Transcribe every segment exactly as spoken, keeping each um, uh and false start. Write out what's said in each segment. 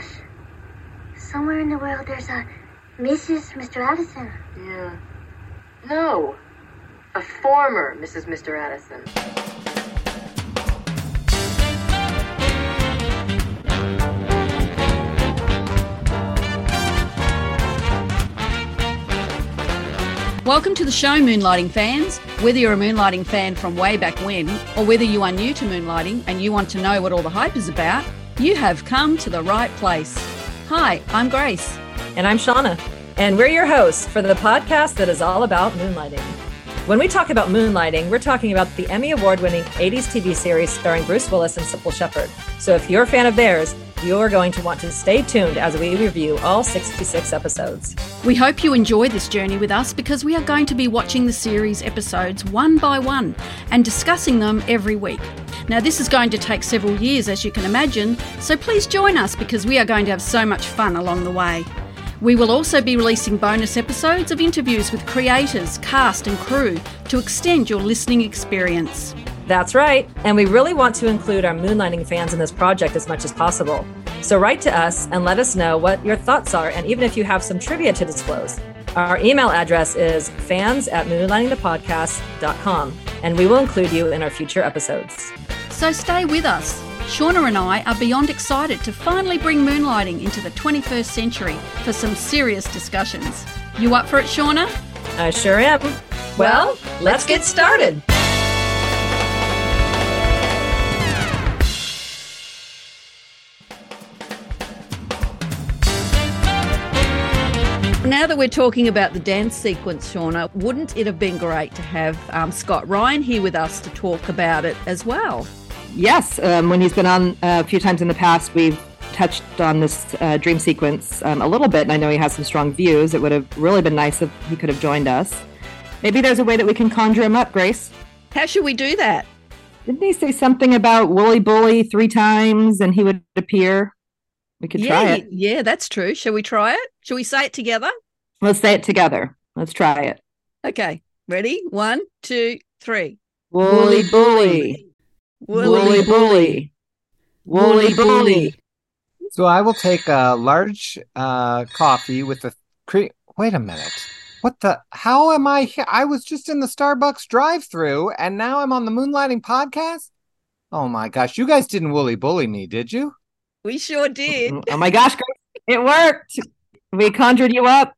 gosh. Somewhere in the world there's a Missus Mister Addison. Yeah. No. A former Missus Mister Addison. Welcome to the show, Moonlighting fans. Whether you're a Moonlighting fan from way back when, or whether you are new to Moonlighting and you want to know what all the hype is about, you have come to the right place. Hi, I'm Grace. And I'm Shauna. And we're your hosts for the podcast that is all about Moonlighting. When we talk about Moonlighting, we're talking about the Emmy Award-winning eighties T V series starring Bruce Willis and Sybil Shepherd. So if you're a fan of theirs, you're going to want to stay tuned as we review all sixty-six episodes. We hope you enjoy this journey with us because we are going to be watching the series episodes one by one and discussing them every week. Now, this is going to take several years, as you can imagine, so please join us because we are going to have so much fun along the way. We will also be releasing bonus episodes of interviews with creators, cast and crew to extend your listening experience. That's right, and we really want to include our Moonlighting fans in this project as much as possible. So write to us and let us know what your thoughts are, and even if you have some trivia to disclose. Our email address is fans at moonlighting the podcast dot com, and we will include you in our future episodes. So stay with us. Shauna and I are beyond excited to finally bring Moonlighting into the twenty-first century for some serious discussions. You up for it, Shauna? I sure am. Well, let's get started. Now that we're talking about the dance sequence, Shauna, wouldn't it have been great to have um, Scott Ryan here with us to talk about it as well? Yes, um, when he's been on a few times in the past, we've touched on this uh, dream sequence um, a little bit, and I know he has some strong views. It would have really been nice if he could have joined us. Maybe there's a way that we can conjure him up, Grace. How should we do that? Didn't he say something about Wooly Bully three times and he would appear? We could yeah, try it. Yeah, that's true. Shall we try it? Shall we say it together? Let's say it together. Let's try it. Okay. Ready? One, two, three. Wooly bully. Wooly bully. Wooly bully. So I will take a large uh, coffee with a... Cre- Wait a minute. What the... How am I here? I was just in the Starbucks drive-thru, and now I'm on the Moonlighting podcast? Oh, my gosh. You guys didn't wooly bully me, did you? We sure did. Oh my gosh, Grace, it worked. We conjured you up.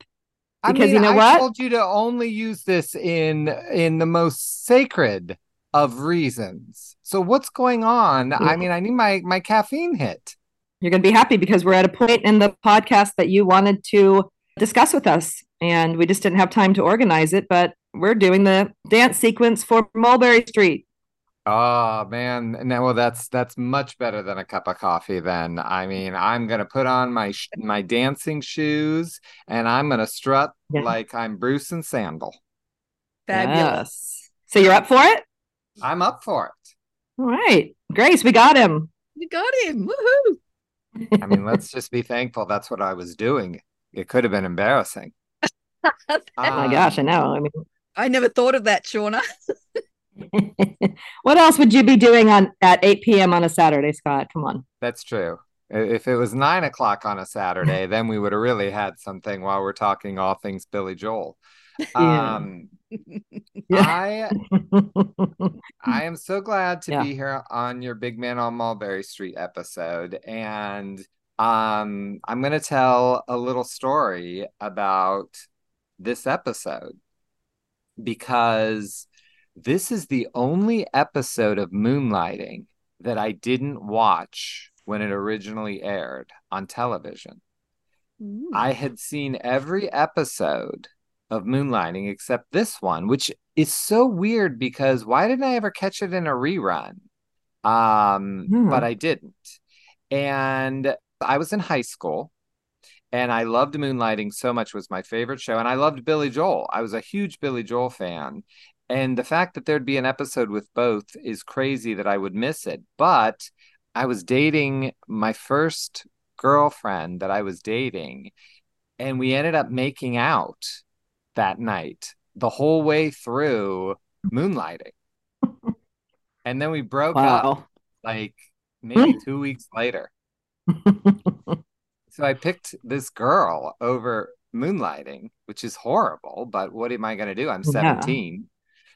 Because I mean, you know I what? I told you to only use this in in the most sacred of reasons. So what's going on? Mm-hmm. I mean, I need my, my caffeine hit. You're going to be happy because we're at a point in the podcast that you wanted to discuss with us. And we just didn't have time to organize it. But we're doing the dance sequence for Mulberry Street. Oh, man. No, well, that's that's much better than a cup of coffee then. I mean, I'm going to put on my sh- my dancing shoes and I'm going to strut yeah. like I'm Bruce and Sandal. Fabulous. Yes. So you're up for it? I'm up for it. All right. Grace, we got him. We got him. Woohoo. I mean, let's just be thankful that's what I was doing. It could have been embarrassing. um, oh, my gosh. I know. I mean, I never thought of that, Shauna. What else would you be doing on at eight p.m. on a Saturday, Scott? Come on. That's true. If it was nine o'clock on a Saturday, then we would have really had something while we're talking all things Billy Joel. Yeah. Um, yeah. I I am so glad to yeah. be here on your Big Man on Mulberry Street episode, and um, I'm going to tell a little story about this episode because. This is the only episode of Moonlighting that I didn't watch when it originally aired on television. Ooh. I had seen every episode of Moonlighting except this one, which is so weird because why didn't I ever catch it in a rerun? Um, mm. But I didn't. And I was in high school. And I loved Moonlighting so much. It was my favorite show. And I loved Billy Joel. I was a huge Billy Joel fan. And the fact that there'd be an episode with both is crazy that I would miss it. But I was dating my first girlfriend that I was dating. And we ended up making out that night the whole way through Moonlighting. And then we broke wow. up like maybe two weeks later. So I picked this girl over moonlighting, which is horrible, but what am I going to do? I'm seventeen. Yeah.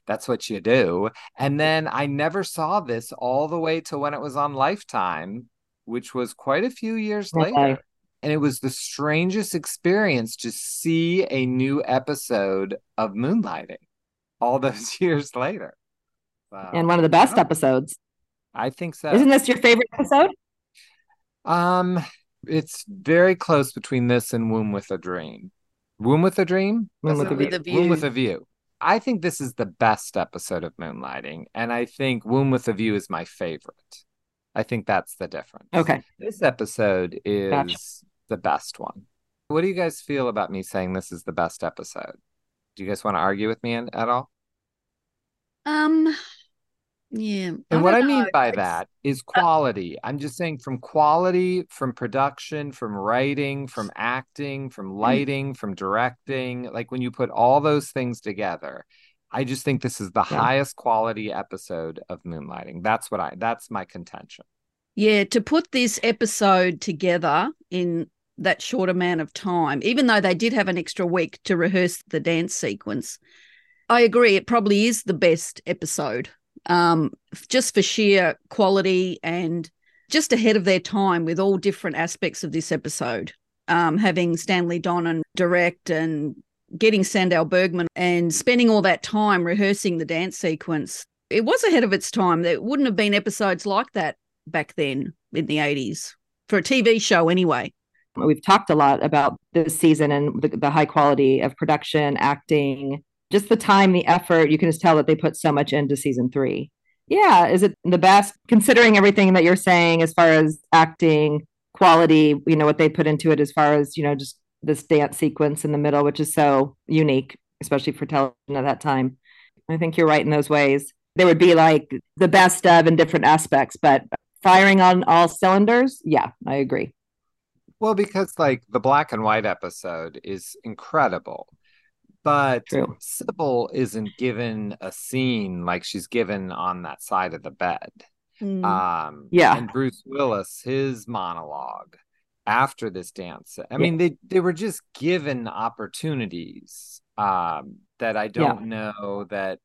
That's what you do. And then I never saw this all the way to when it was on Lifetime, which was quite a few years okay. later. And it was the strangest experience to see a new episode of Moonlighting all those years later. Wow. And one of the best episodes. I think so. Isn't this your favorite episode? Um, it's very close between this and Womb with a Dream. Womb with a Dream? Womb with a View. Womb with a View. I think this is the best episode of Moonlighting, and I think Womb with a View is my favorite. I think that's the difference. Okay. This episode is gotcha. the best one. What do you guys feel about me saying this is the best episode? Do you guys want to argue with me in, at all? Um, yeah. And what I mean by that is quality. I'm just saying from quality, from production, from writing, from acting, from lighting, from directing. Like when you put all those things together, I just think this is the yeah. highest quality episode of Moonlighting. That's what I, that's my contention. Yeah. To put this episode together in that short amount of time, even though they did have an extra week to rehearse the dance sequence, I agree. It probably is the best episode, um, just for sheer quality and just ahead of their time with all different aspects of this episode. Um, having Stanley Donen direct and getting Sandel Bergman and spending all that time rehearsing the dance sequence, it was ahead of its time. There wouldn't have been episodes like that back then in the eighties for a T V show anyway. We've talked a lot about this season and the, the high quality of production, acting, just the time, the effort. You can just tell that they put so much into season three. Yeah. Is it the best, considering everything that you're saying as far as acting, quality, you know, what they put into it as far as, you know, just this dance sequence in the middle, which is so unique, especially for television at that time. I think you're right in those ways. There would be like the best of in different aspects, but firing on all cylinders. Yeah, I agree. Well, because like the black and white episode is incredible, but True. Sybil isn't given a scene like she's given on that side of the bed. Mm. Um, yeah. And Bruce Willis, his monologue after this dance. I yeah. mean, they, they were just given opportunities um, that I don't yeah. know that,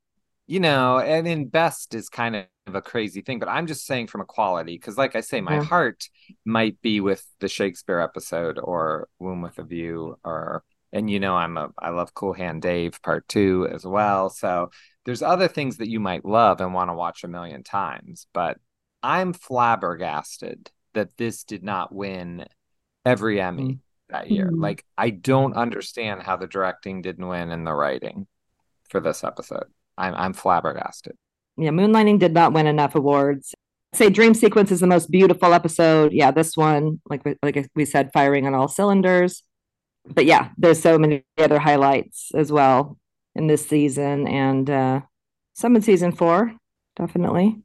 you know, and in best is kind of a crazy thing, but I'm just saying from a quality, because like I say, my yeah. heart might be with the Shakespeare episode or Womb with a View or, and you know, I'm a, I love Cool Hand Dave part two as well. So there's other things that you might love and want to watch a million times, but I'm flabbergasted that this did not win every Emmy mm. that year. Mm. Like, I don't understand how the directing didn't win and the writing for this episode. I'm I'm flabbergasted. Yeah, Moonlighting did not win enough awards. I'd say Dream Sequence is the most beautiful episode. Yeah, this one, like we, like we said, firing on all cylinders. But yeah, there's so many other highlights as well in this season and uh, some in season four, definitely.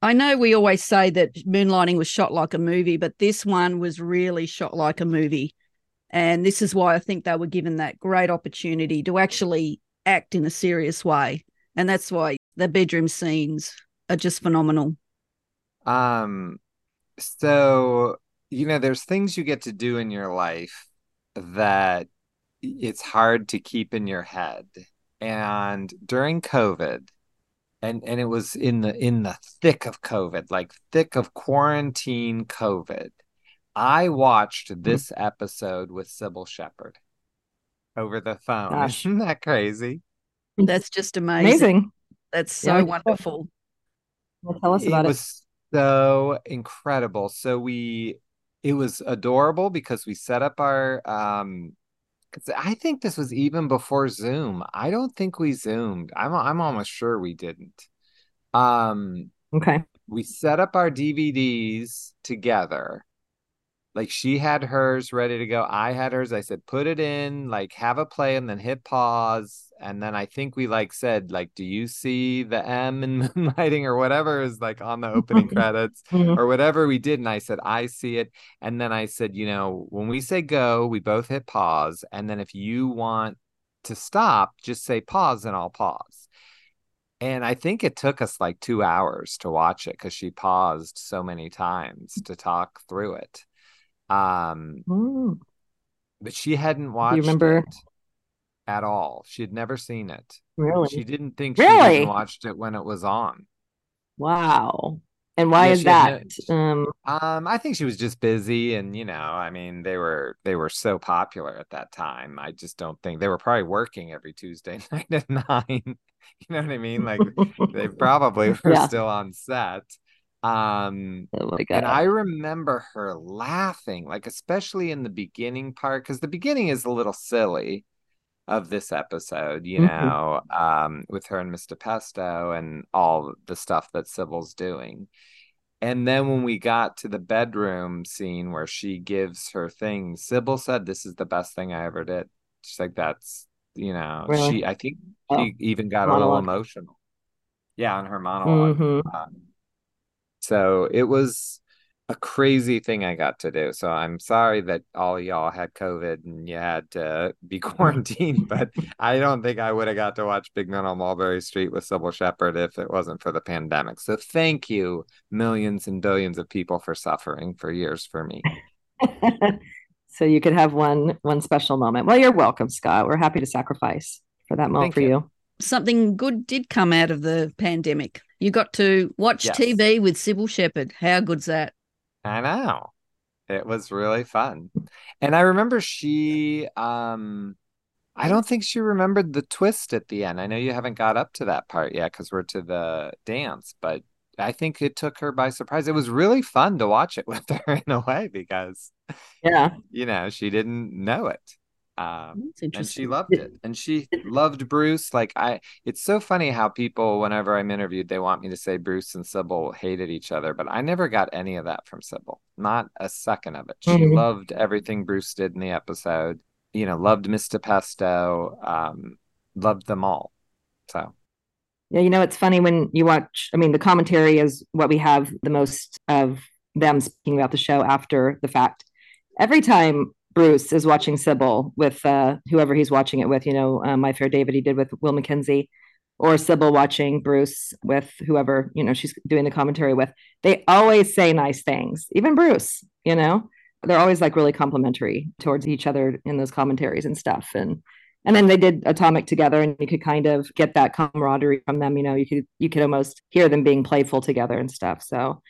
I know we always say that Moonlighting was shot like a movie, but this one was really shot like a movie. And this is why I think they were given that great opportunity to actually act in a serious way. And that's why the bedroom scenes are just phenomenal. Um, so, you know, there's things you get to do in your life that it's hard to keep in your head. And during COVID, And and it was in the in the thick of COVID, like thick of quarantine COVID, I watched this mm-hmm. episode with Sybil Shepherd over the phone. Gosh. Isn't that crazy? That's just amazing. Amazing. That's so yeah, wonderful. Well, tell us about it. It was so incredible. So we, it was adorable because we set up our, um, I think this was even before Zoom. I don't think we Zoomed. I'm I'm almost sure we didn't. Um, okay. We set up our D V Ds together. Like she had hers ready to go. I had hers. I said, put it in, like have a play and then hit pause. And then I think we like said, like, do you see the M in Moonlighting or whatever is like on the opening credits or whatever we did. And I said, I see it. And then I said, you know, when we say go, we both hit pause. And then if you want to stop, just say pause and I'll pause. And I think it took us like two hours to watch it because she paused so many times to talk through it. Um, mm. But she hadn't watched you remember? it at all. She had never seen it. Really? She didn't think really? she had watched it when it was on. Wow. And why yeah, is that? No, um, um, I think she was just busy, and you know, I mean, they were they were so popular at that time. I just don't think they were probably working every Tuesday night at nine. You know what I mean? Like they probably were yeah. still on set. Um, oh my God. And I remember her laughing, like especially in the beginning part, because the beginning is a little silly of this episode, you know, mm-hmm. um, with her and Mister Pesto and all the stuff that Sybil's doing. And then when we got to the bedroom scene where she gives her thing, Sybil said, "This is the best thing I ever did." She's like, that's, you know, really? she, I think she oh. even got monologue. a little emotional. Yeah. On her monologue. Mm-hmm. Um, so it was a crazy thing I got to do. So I'm sorry that all y'all had COVID and you had to be quarantined, but I don't think I would have got to watch Big Men on Mulberry Street with Sybil Shepherd if it wasn't for the pandemic. So thank you, millions and billions of people, for suffering for years for me. So you could have one one special moment. Well, you're welcome, Scott. We're happy to sacrifice for that moment thank for you. you. Something good did come out of the pandemic. You got to watch yes. T V with Sybil Shepherd. How good's that? I know. It was really fun. And I remember she, um, I don't think she remembered the twist at the end. I know you haven't got up to that part yet because we're to the dance, but I think it took her by surprise. It was really fun to watch it with her in a way because, yeah, you know, she didn't know it. Um, and she loved it. And she loved Bruce. Like I, it's so funny how people, whenever I'm interviewed, they want me to say Bruce and Sybil hated each other, but I never got any of that from Sybil. Not a second of it. She mm-hmm. loved everything Bruce did in the episode. You know, loved Mister Pesto. Um, loved them all. So. Yeah, you know, it's funny when you watch, I mean, the commentary is what we have the most of them speaking about the show after the fact. Every time Bruce is watching Sybil with uh, whoever he's watching it with, you know, uh, My Fair David he did with Will McKenzie, or Sybil watching Bruce with whoever, you know, she's doing the commentary with. They always say nice things, even Bruce, you know, they're always like really complimentary towards each other in those commentaries and stuff. And and then they did Atomic together, and you could kind of get that camaraderie from them. You know, you could you could almost hear them being playful together and stuff. So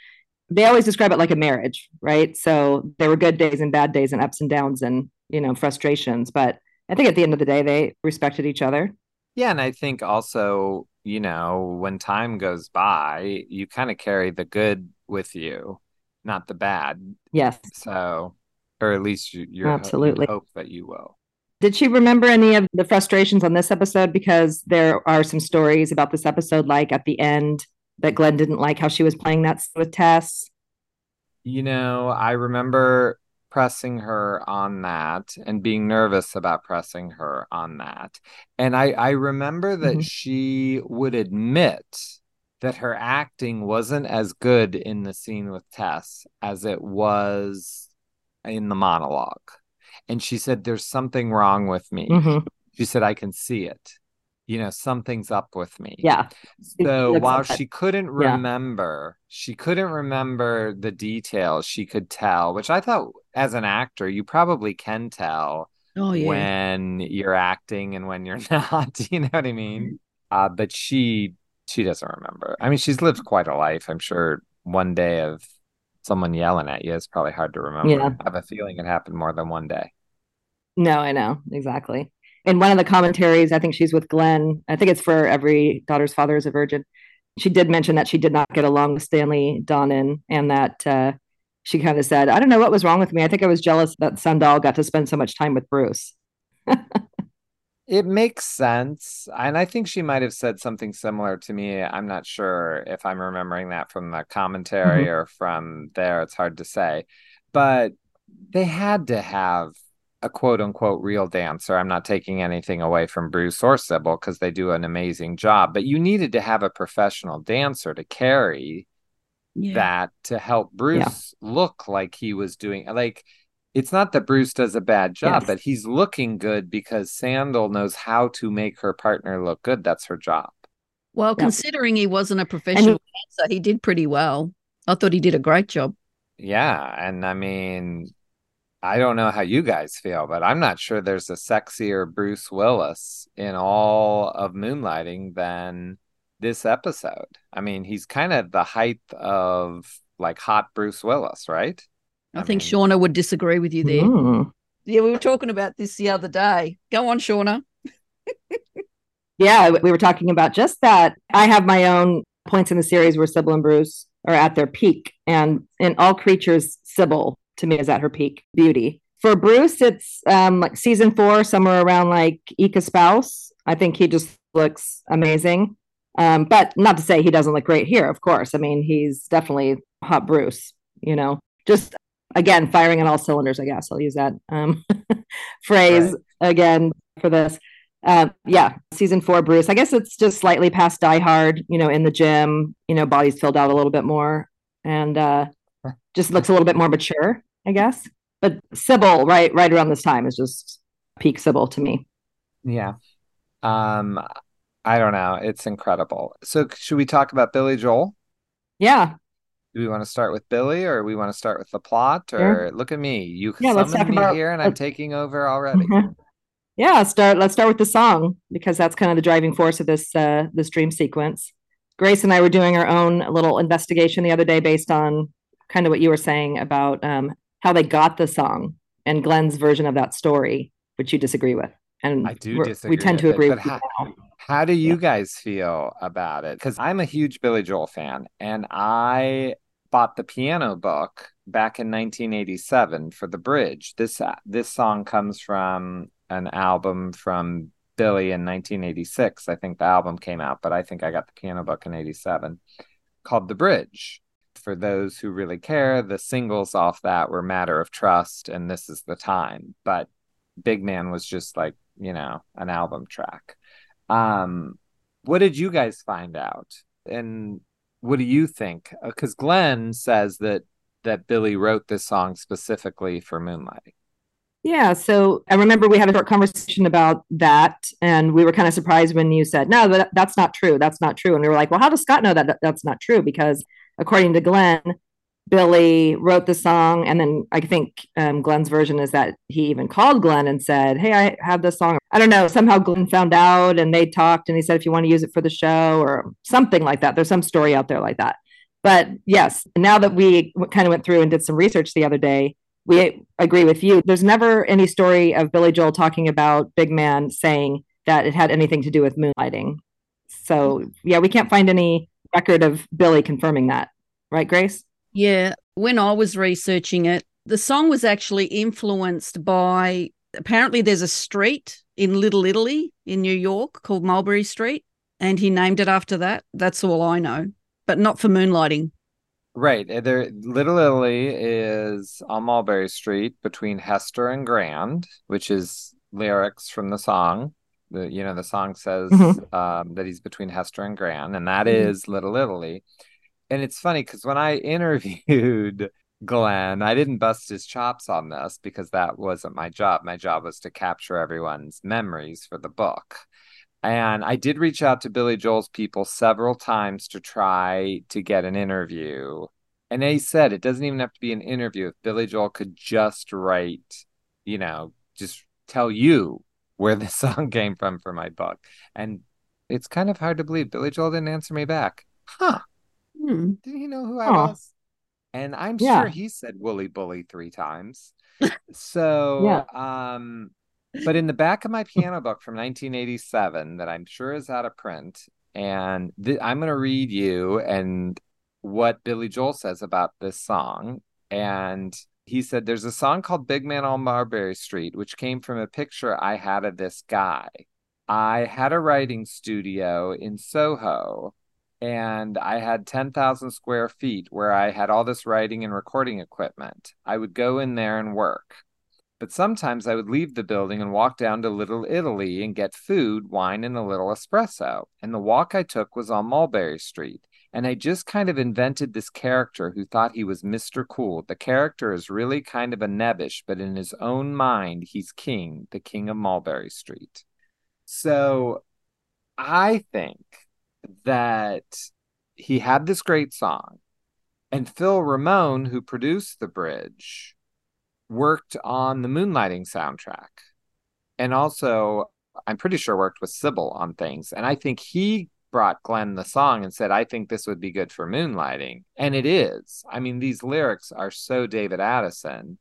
they always describe it like a marriage, right? So there were good days and bad days and ups and downs and, you know, frustrations. But I think at the end of the day, they respected each other. Yeah. And I think also, you know, when time goes by, you kind of carry the good with you, not the bad. Yes. So, or at least you you're absolutely hope that you will. Did she remember any of the frustrations on this episode? Because there are some stories about this episode, like at the end, that Glenn didn't like how she was playing that with Tess. You know, I remember pressing her on that and being nervous about pressing her on that. And I, I remember that mm-hmm. she would admit that her acting wasn't as good in the scene with Tess as it was in the monologue. And she said, "There's something wrong with me." Mm-hmm. She said, "I can see it. You know, something's up with me." Yeah. So while she couldn't remember, yeah. she couldn't remember the details, she could tell, which I thought as an actor, you probably can tell oh, yeah. when you're acting and when you're not, you know what I mean? Uh, but she, she doesn't remember. I mean, she's lived quite a life. I'm sure one day of someone yelling at you is probably hard to remember. Yeah. I have a feeling it happened more than one day. No, I know. Exactly. In one of the commentaries, I think she's with Glenn. I think it's for Every Daughter's Father is a Virgin. She did mention that she did not get along with Stanley Donen, and that uh, she kind of said, "I don't know what was wrong with me. I think I was jealous that Sundal got to spend so much time with Bruce." It makes sense. And I think she might have said something similar to me. I'm not sure if I'm remembering that from the commentary mm-hmm. or from there. It's hard to say. But they had to have a quote-unquote real dancer. I'm not taking anything away from Bruce or Sybil because they do an amazing job, but you needed to have a professional dancer to carry yeah. that, to help Bruce yeah. look like he was doing. Like, it's not that Bruce does a bad job, yes. but he's looking good because Sandal knows how to make her partner look good. That's her job. Well, yeah. considering he wasn't a professional he- dancer, he did pretty well. I thought he did a great job. Yeah, and I mean, I don't know how you guys feel, but I'm not sure there's a sexier Bruce Willis in all of Moonlighting than this episode. I mean, he's kind of the height of like hot Bruce Willis, right? I, I think mean... Shauna would disagree with you there. Mm. Yeah, we were talking about this the other day. Go on, Shauna. Yeah, we were talking about just that. I have my own points in the series where Sybil and Bruce are at their peak, and in All Creatures, Sybil to me is at her peak beauty. For Bruce, it's um, like season four, somewhere around like Eka Spouse. I think he just looks amazing. Um, but not to say he doesn't look great here, of course. I mean, he's definitely hot Bruce, you know, just again, firing on all cylinders, I guess. I'll use that um, phrase right. again for this. Uh, yeah, season four, Bruce. I guess it's just slightly past Die Hard, you know, in the gym, you know, body's filled out a little bit more and uh, just looks a little bit more mature, I guess. But Sybil, right, right around this time is just peak Sybil to me. Yeah. Um, I don't know. It's incredible. So should we talk about Billy Joel? Yeah. Do we want to start with Billy or we want to start with the plot? Or sure. Look at me. You yeah, summoned me about, here and I'm taking over already. Mm-hmm. Yeah, start. let's start with the song, because that's kind of the driving force of this uh, this dream sequence. Grace and I were doing our own little investigation the other day based on kind of what you were saying about um, how they got the song and Glenn's version of that story, which you disagree with. And I do disagree. We tend to agree with that. How do you guys feel about it? Because I'm a huge Billy Joel fan, and I bought the piano book back in nineteen eighty-seven for The Bridge. This uh, this song comes from an album from Billy in nineteen eighty-six. I think the album came out, but I think I got the piano book in eighty-seven called The Bridge. For those who really care, the singles off that were Matter of Trust and This Is the Time. But Big Man was just like, you know, an album track. Um, what did you guys find out? And what do you think? Because Glenn says that that Billy wrote this song specifically for Moonlighting. Yeah, so I remember we had a short conversation about that, and we were kind of surprised when you said, no, that, that's not true. That's not true. And we were like, well, how does Scott know that that's not true? Because according to Glenn, Billy wrote the song, and then I think um, Glenn's version is that he even called Glenn and said, hey, I have this song. I don't know. Somehow Glenn found out, and they talked, and he said, if you want to use it for the show or something like that. There's some story out there like that. But yes, now that we kind of went through and did some research the other day, we agree with you. There's never any story of Billy Joel talking about Big Man saying that it had anything to do with Moonlighting. So yeah, we can't find any record of Billy confirming that. Right, Grace? Yeah, when I was researching it, the song was actually influenced by, apparently there's a street in Little Italy in New York called Mulberry Street, and he named it after that. That's all I know, but not for Moonlighting. Right. There, Little Italy is on Mulberry Street between Hester and Grand, which is lyrics from the song. The, you know, the song says mm-hmm. um, that he's between Hester and Grand, and that mm-hmm. is Little Italy. And it's funny because when I interviewed Glenn, I didn't bust his chops on this because that wasn't my job. My job was to capture everyone's memories for the book. And I did reach out to Billy Joel's people several times to try to get an interview. And they said it doesn't even have to be an interview. If Billy Joel could just write, you know, just tell you where the song came from for my book. And it's kind of hard to believe. Billy Joel didn't answer me back. Huh. Hmm. Did he know who I Aww. was? And I'm yeah. sure he said Wooly Bully three times. So, yeah. um... But in the back of my piano book from nineteen eighty-seven that I'm sure is out of print, and th- I'm going to read you and what Billy Joel says about this song. And he said, there's a song called Big Man on Mulberry Street, which came from a picture I had of this guy. I had a writing studio in Soho, and I had ten thousand square feet where I had all this writing and recording equipment. I would go in there and work. But sometimes I would leave the building and walk down to Little Italy and get food, wine, and a little espresso. And the walk I took was on Mulberry Street. And I just kind of invented this character who thought he was Mister Cool. The character is really kind of a nebbish, but in his own mind, he's king, the king of Mulberry Street. So I think that he had this great song. And Phil Ramone, who produced The Bridge, worked on the Moonlighting soundtrack, and also I'm pretty sure worked with Sybil on things. And I think he brought Glenn the song and said, I think this would be good for Moonlighting. And it is. I mean, these lyrics are so David Addison.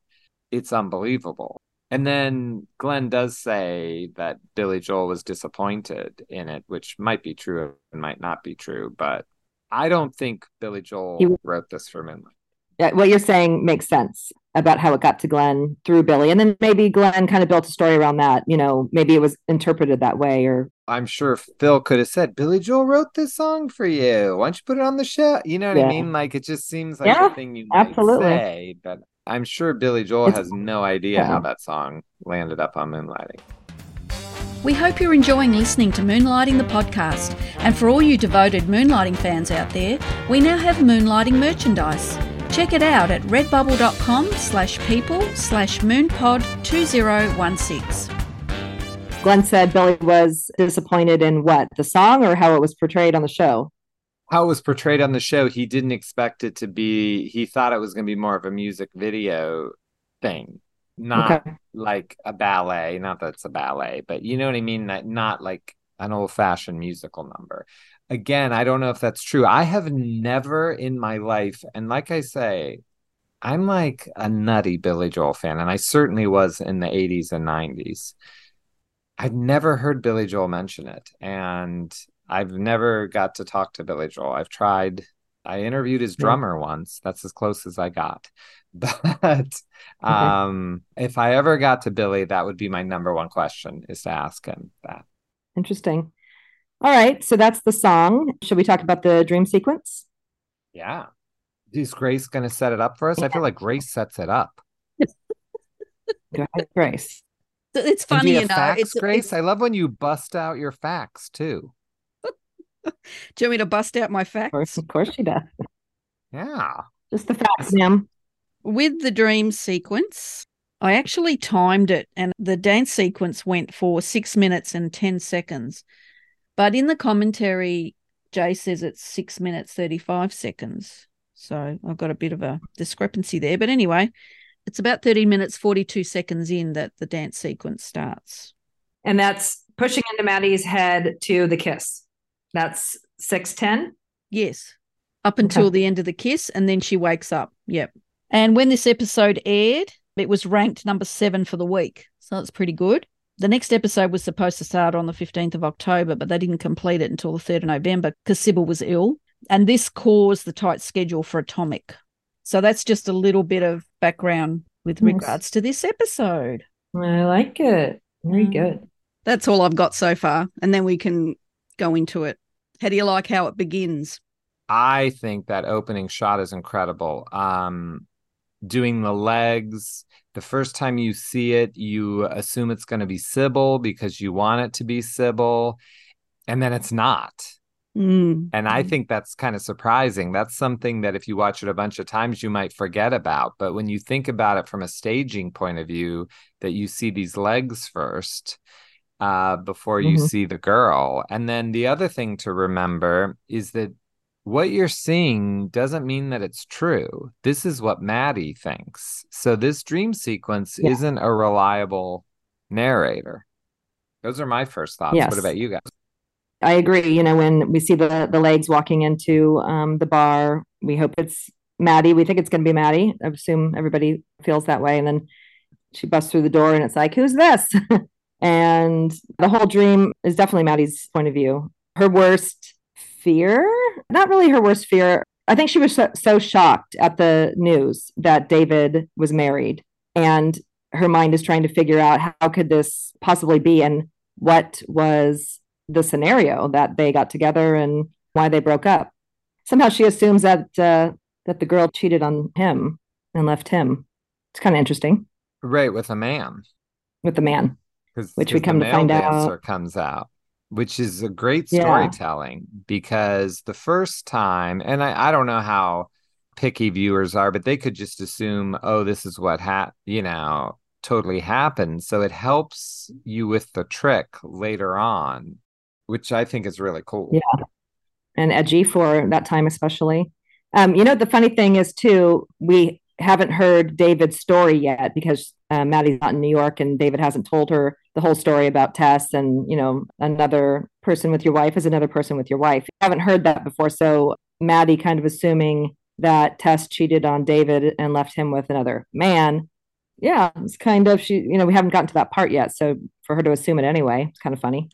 It's unbelievable. And then Glenn does say that Billy Joel was disappointed in it, which might be true and might not be true. But I don't think Billy Joel he, wrote this for Moonlighting. Yeah, what you're saying makes sense about how it got to Glenn through Billy. And then maybe Glenn kind of built a story around that. You know, maybe it was interpreted that way. Or I'm sure Phil could have said, Billy Joel wrote this song for you. Why don't you put it on the show? You know what yeah. I mean? Like, it just seems like yeah, a thing you might absolutely. say. But I'm sure Billy Joel it's, has no idea yeah. how that song landed up on Moonlighting. We hope you're enjoying listening to Moonlighting the podcast. And for all you devoted Moonlighting fans out there, we now have Moonlighting merchandise. Check it out at redbubble.com slash people slash moonpod2016. Glenn said Billy was disappointed in what? The song or how it was portrayed on the show? How it was portrayed on the show. He didn't expect it to be, he thought it was going to be more of a music video thing. Not okay. like a ballet, not that it's a ballet, but you know what I mean? That not like an old-fashioned musical number. Again, I don't know if that's true. I have never in my life, and like I say, I'm like a nutty Billy Joel fan, and I certainly was in the eighties and nineties. I've never heard Billy Joel mention it, and I've never got to talk to Billy Joel. I've tried. I interviewed his drummer once. That's as close as I got. But um, okay. if I ever got to Billy, that would be my number one question, is to ask him that. Interesting. All right. So that's the song. Should we talk about the dream sequence? Yeah. Is Grace going to set it up for us? Yeah. I feel like Grace sets it up. Go ahead, Grace. It's funny, you know. Facts, it's, Grace, it's... I love when you bust out your facts, too. Do you want me to bust out my facts? Of course, of course she does. Yeah. Just the facts, ma'am. With the dream sequence, I actually timed it, and the dance sequence went for six minutes and ten seconds. But in the commentary, Jay says it's six minutes, thirty-five seconds. So I've got a bit of a discrepancy there. But anyway, it's about thirteen minutes, forty-two seconds in that the dance sequence starts. And that's pushing into Maddie's head to the kiss. That's six ten? Yes. Up until okay. the end of the kiss, and then she wakes up. Yep. And when this episode aired, it was ranked number seven for the week. So that's pretty good. The next episode was supposed to start on the fifteenth of October, but they didn't complete it until the third of November because Sybil was ill. And this caused the tight schedule for Atomic. So that's just a little bit of background with nice. regards to this episode. I like it. Very good. That's all I've got so far. And then we can go into it. How do you like how it begins? I think that opening shot is incredible. Um, doing the legs. The first time you see it, you assume it's going to be Sybil because you want it to be Sybil. And then it's not. Mm. And I think that's kind of surprising. That's something that if you watch it a bunch of times, you might forget about. But when you think about it from a staging point of view, that you see these legs first, Uh, before you mm-hmm. see the girl. And then the other thing to remember is that what you're seeing doesn't mean that it's true. This is what Maddie thinks. So this dream sequence yeah. isn't a reliable narrator. Those are my first thoughts. Yes. What about you guys? I agree. You know, when we see the, the legs walking into um, the bar, we hope it's Maddie. We think it's going to be Maddie. I assume everybody feels that way. And then she busts through the door and it's like, who's this? And the whole dream is definitely Maddie's point of view. Her worst fear, not really her worst fear. I think she was so, so shocked at the news that David was married, and her mind is trying to figure out how could this possibly be and what was the scenario that they got together and why they broke up. Somehow she assumes that uh, that the girl cheated on him and left him. It's kind of interesting. Right, with a man. With the man. Cause, which cause we come to find out. The male dancer comes out, which is a great storytelling yeah. because the first time, and I, I don't know how picky viewers are, but they could just assume, oh, this is what ha- you know totally happened. So it helps you with the trick later on, which I think is really cool. Yeah, and edgy for that time especially. Um, you know, the funny thing is too, we haven't heard David's story yet because uh, Maddie's not in New York and David hasn't told her the whole story about Tess and, you know, another person with your wife is another person with your wife. I haven't heard that before. So Maddie kind of assuming that Tess cheated on David and left him with another man. Yeah, it's kind of, she, you know, we haven't gotten to that part yet. So for her to assume it anyway, it's kind of funny.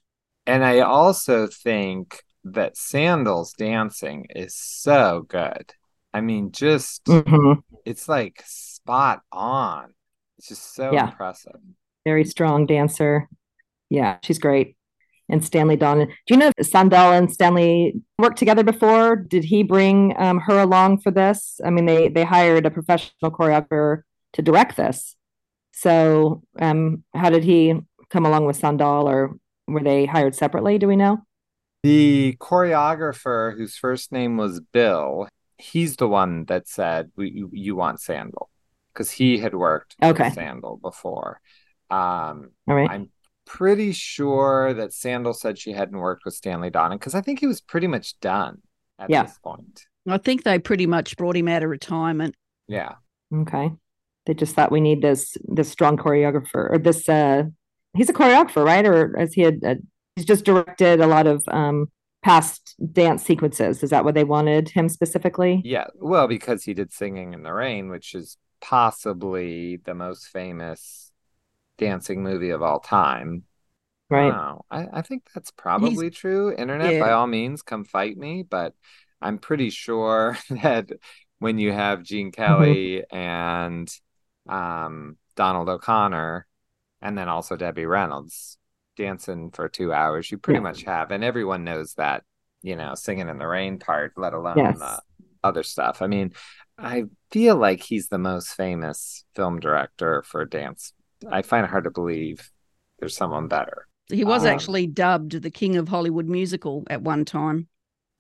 And I also think that Sandal's dancing is so good. I mean, just, mm-hmm. It's like spot on. It's just so yeah. impressive. Very strong dancer. Yeah, she's great. And Stanley Donen. Do you know if Sandal and Stanley worked together before? Did he bring um, her along for this? I mean, they, they hired a professional choreographer to direct this. So um, how did he come along with Sandal, or were they hired separately? Do we know? The choreographer, whose first name was Bill, he's the one that said, we, you, you want Sandal, because he had worked okay. with Sandal before. Um, All right. I'm pretty sure that Sandal said she hadn't worked with Stanley Donen, because I think he was pretty much done at yeah. this point. I think they pretty much brought him out of retirement. Yeah. Okay. They just thought, we need this this strong choreographer, or this, uh, he's a choreographer, right? Or as he had, uh, he's just directed a lot of um, past dance sequences. Is that what they wanted him specifically? Yeah. Well, because he did Singing in the Rain, which is possibly the most famous dancing movie of all time. Right. Wow. I, I think that's probably he's, true. Internet, yeah. by all means, come fight me. But I'm pretty sure that when you have Gene Kelly mm-hmm. and um Donald O'Connor and then also Debbie Reynolds dancing for two hours, you pretty yeah. much have, and everyone knows that, you know, Singing in the Rain part, let alone yes. the other stuff. I mean, I feel like he's the most famous film director for dance. I find it hard to believe there's someone better. He was um, actually dubbed the King of Hollywood Musical at one time.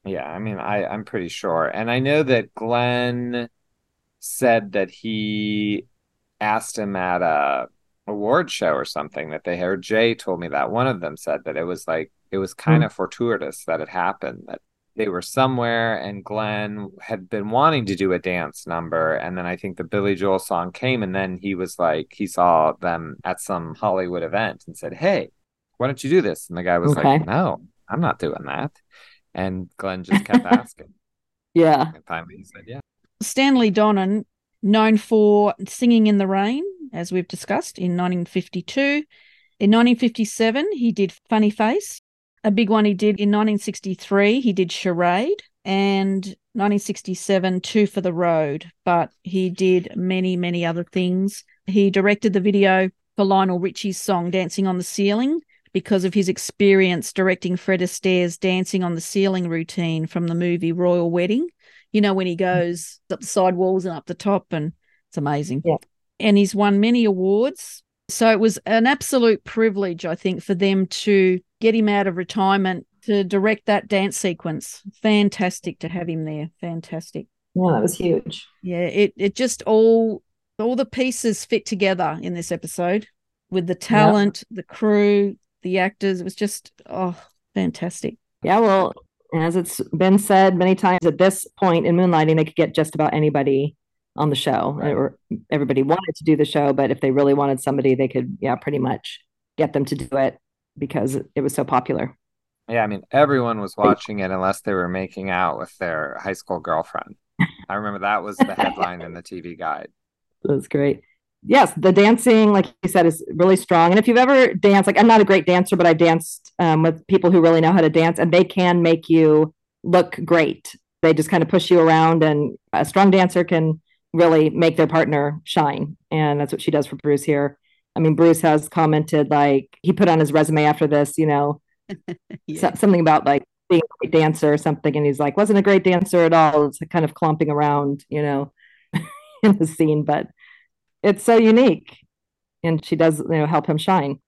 Yeah, I mean, I I'm pretty sure. And I know that Glenn said that he asked him at a award show or something that they heard, Jay told me that one of them said that it was like, it was kind mm-hmm. of fortuitous that it happened, that they were somewhere and Glenn had been wanting to do a dance number, and then I think the Billy Joel song came, and then he was like, he saw them at some Hollywood event and said, hey, why don't you do this? And the guy was okay. like, no, I'm not doing that. And Glenn just kept asking. Yeah. And finally he said, yeah. Stanley Donen, known for Singing in the Rain, as we've discussed, in nineteen fifty-two. In nineteen fifty-seven, he did Funny Face. A big one he did in nineteen sixty-three, he did Charade. And nineteen sixty-seven, Two for the Road. But he did many, many other things. He directed the video for Lionel Richie's song Dancing on the Ceiling because of his experience directing Fred Astaire's Dancing on the Ceiling routine from the movie Royal Wedding. You know, when he goes up the side walls and up the top, and it's amazing. Yeah. And he's won many awards. So it was an absolute privilege, I think, for them to get him out of retirement to direct that dance sequence. Fantastic to have him there. Fantastic. Yeah, that was huge. Yeah, it it just all, all the pieces fit together in this episode with the talent, yeah. the crew, the actors. It was just, oh, fantastic. Yeah, well, as it's been said many times, at this point in Moonlighting, they could get just about anybody on the show. Right. Or everybody wanted to do the show, but if they really wanted somebody, they could, yeah, pretty much get them to do it because it was so popular. Yeah, I mean, everyone was watching it unless they were making out with their high school girlfriend. I remember that was the headline in the T V guide. That's great. Yes, the dancing, like you said, is really strong. And if you've ever danced, like, I'm not a great dancer, but I danced um, with people who really know how to dance, and they can make you look great. They just kind of push you around, and a strong dancer can really make their partner shine. And that's what she does for Bruce here. I mean, Bruce has commented, like, he put on his resume after this, you know, yeah. so, something about, like, being a great dancer or something. And he's like, wasn't a great dancer at all. It's kind of clomping around, you know, in the scene, but it's so unique, and she does, you know, help him shine.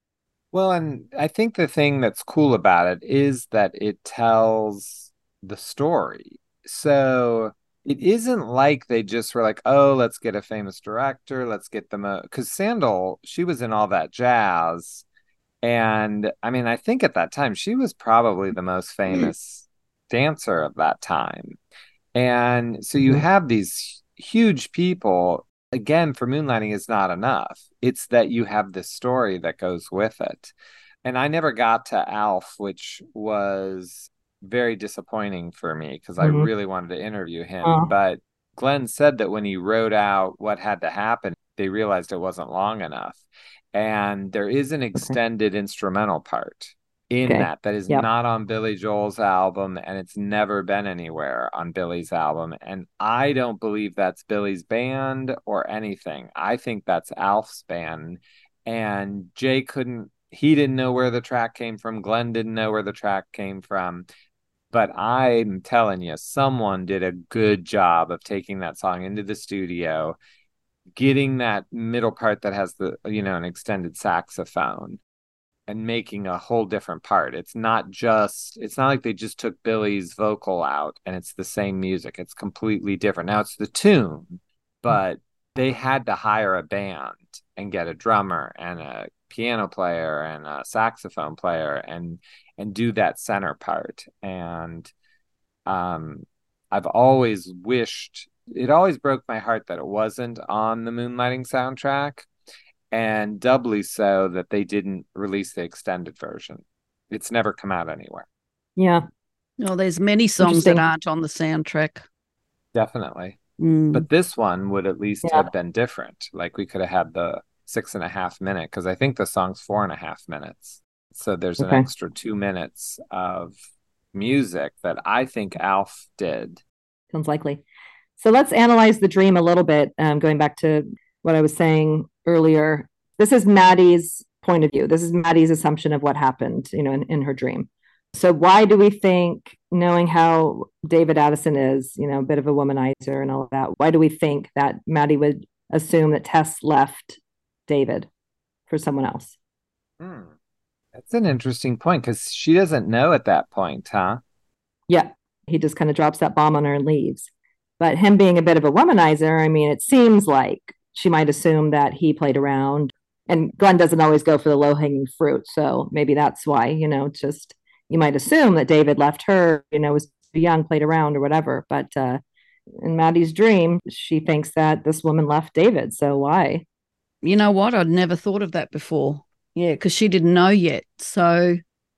Well, and I think the thing that's cool about it is that it tells the story. So it isn't like they just were like, oh, let's get a famous director. Let's get them a, because Sandal, she was in All That Jazz. And I mean, I think at that time, she was probably the most famous dancer of that time. And so you have these huge people again, for moon landing is not enough. It's that you have this story that goes with it. And I never got to Alf, which was very disappointing for me because mm-hmm. I really wanted to interview him. Uh-huh. But Glenn said that when he wrote out what had to happen, they realized it wasn't long enough. And there is an extended instrumental part in okay. that that is yep. not on Billy Joel's album, and it's never been anywhere on Billy's album. And I don't believe that's Billy's band or anything. I think that's Alf's band. And Jay couldn't, he didn't know where the track came from. Glenn didn't know where the track came from. But I'm telling you, someone did a good job of taking that song into the studio, getting that middle part that has the, you know, an extended saxophone and making a whole different part. It's not just, it's not like they just took Billy's vocal out and it's the same music. It's completely different. Now it's the tune, but they had to hire a band and get a drummer and a piano player and a saxophone player and and do that center part. And um I've always wished, it always broke my heart that it wasn't on the Moonlighting soundtrack, and doubly so that they didn't release the extended version. It's never come out anywhere. Yeah. No, there's many songs that aren't on the soundtrack. Definitely. Mm. But this one would at least yeah. have been different. Like we could have had the six and a half minute, because I think the song's four and a half minutes. So there's okay. an extra two minutes of music that I think Alf did. Sounds likely. So let's analyze the dream a little bit, um, going back to what I was saying earlier. This is Maddie's point of view. This is Maddie's assumption of what happened, you know, in, in her dream. So why do we think, knowing how David Addison is, you know, a bit of a womanizer and all of that, why do we think that Maddie would assume that Tess left David for someone else? Hmm. That's an interesting point, because she doesn't know at that point, huh? Yeah. He just kind of drops that bomb on her and leaves. But him being a bit of a womanizer, I mean, it seems like she might assume that he played around. And Glenn doesn't always go for the low-hanging fruit. So maybe that's why, you know, just you might assume that David left her, you know, was too young, played around or whatever. But uh, in Maddie's dream, she thinks that this woman left David. So why? You know what? I'd never thought of that before. Yeah, because she didn't know yet. So,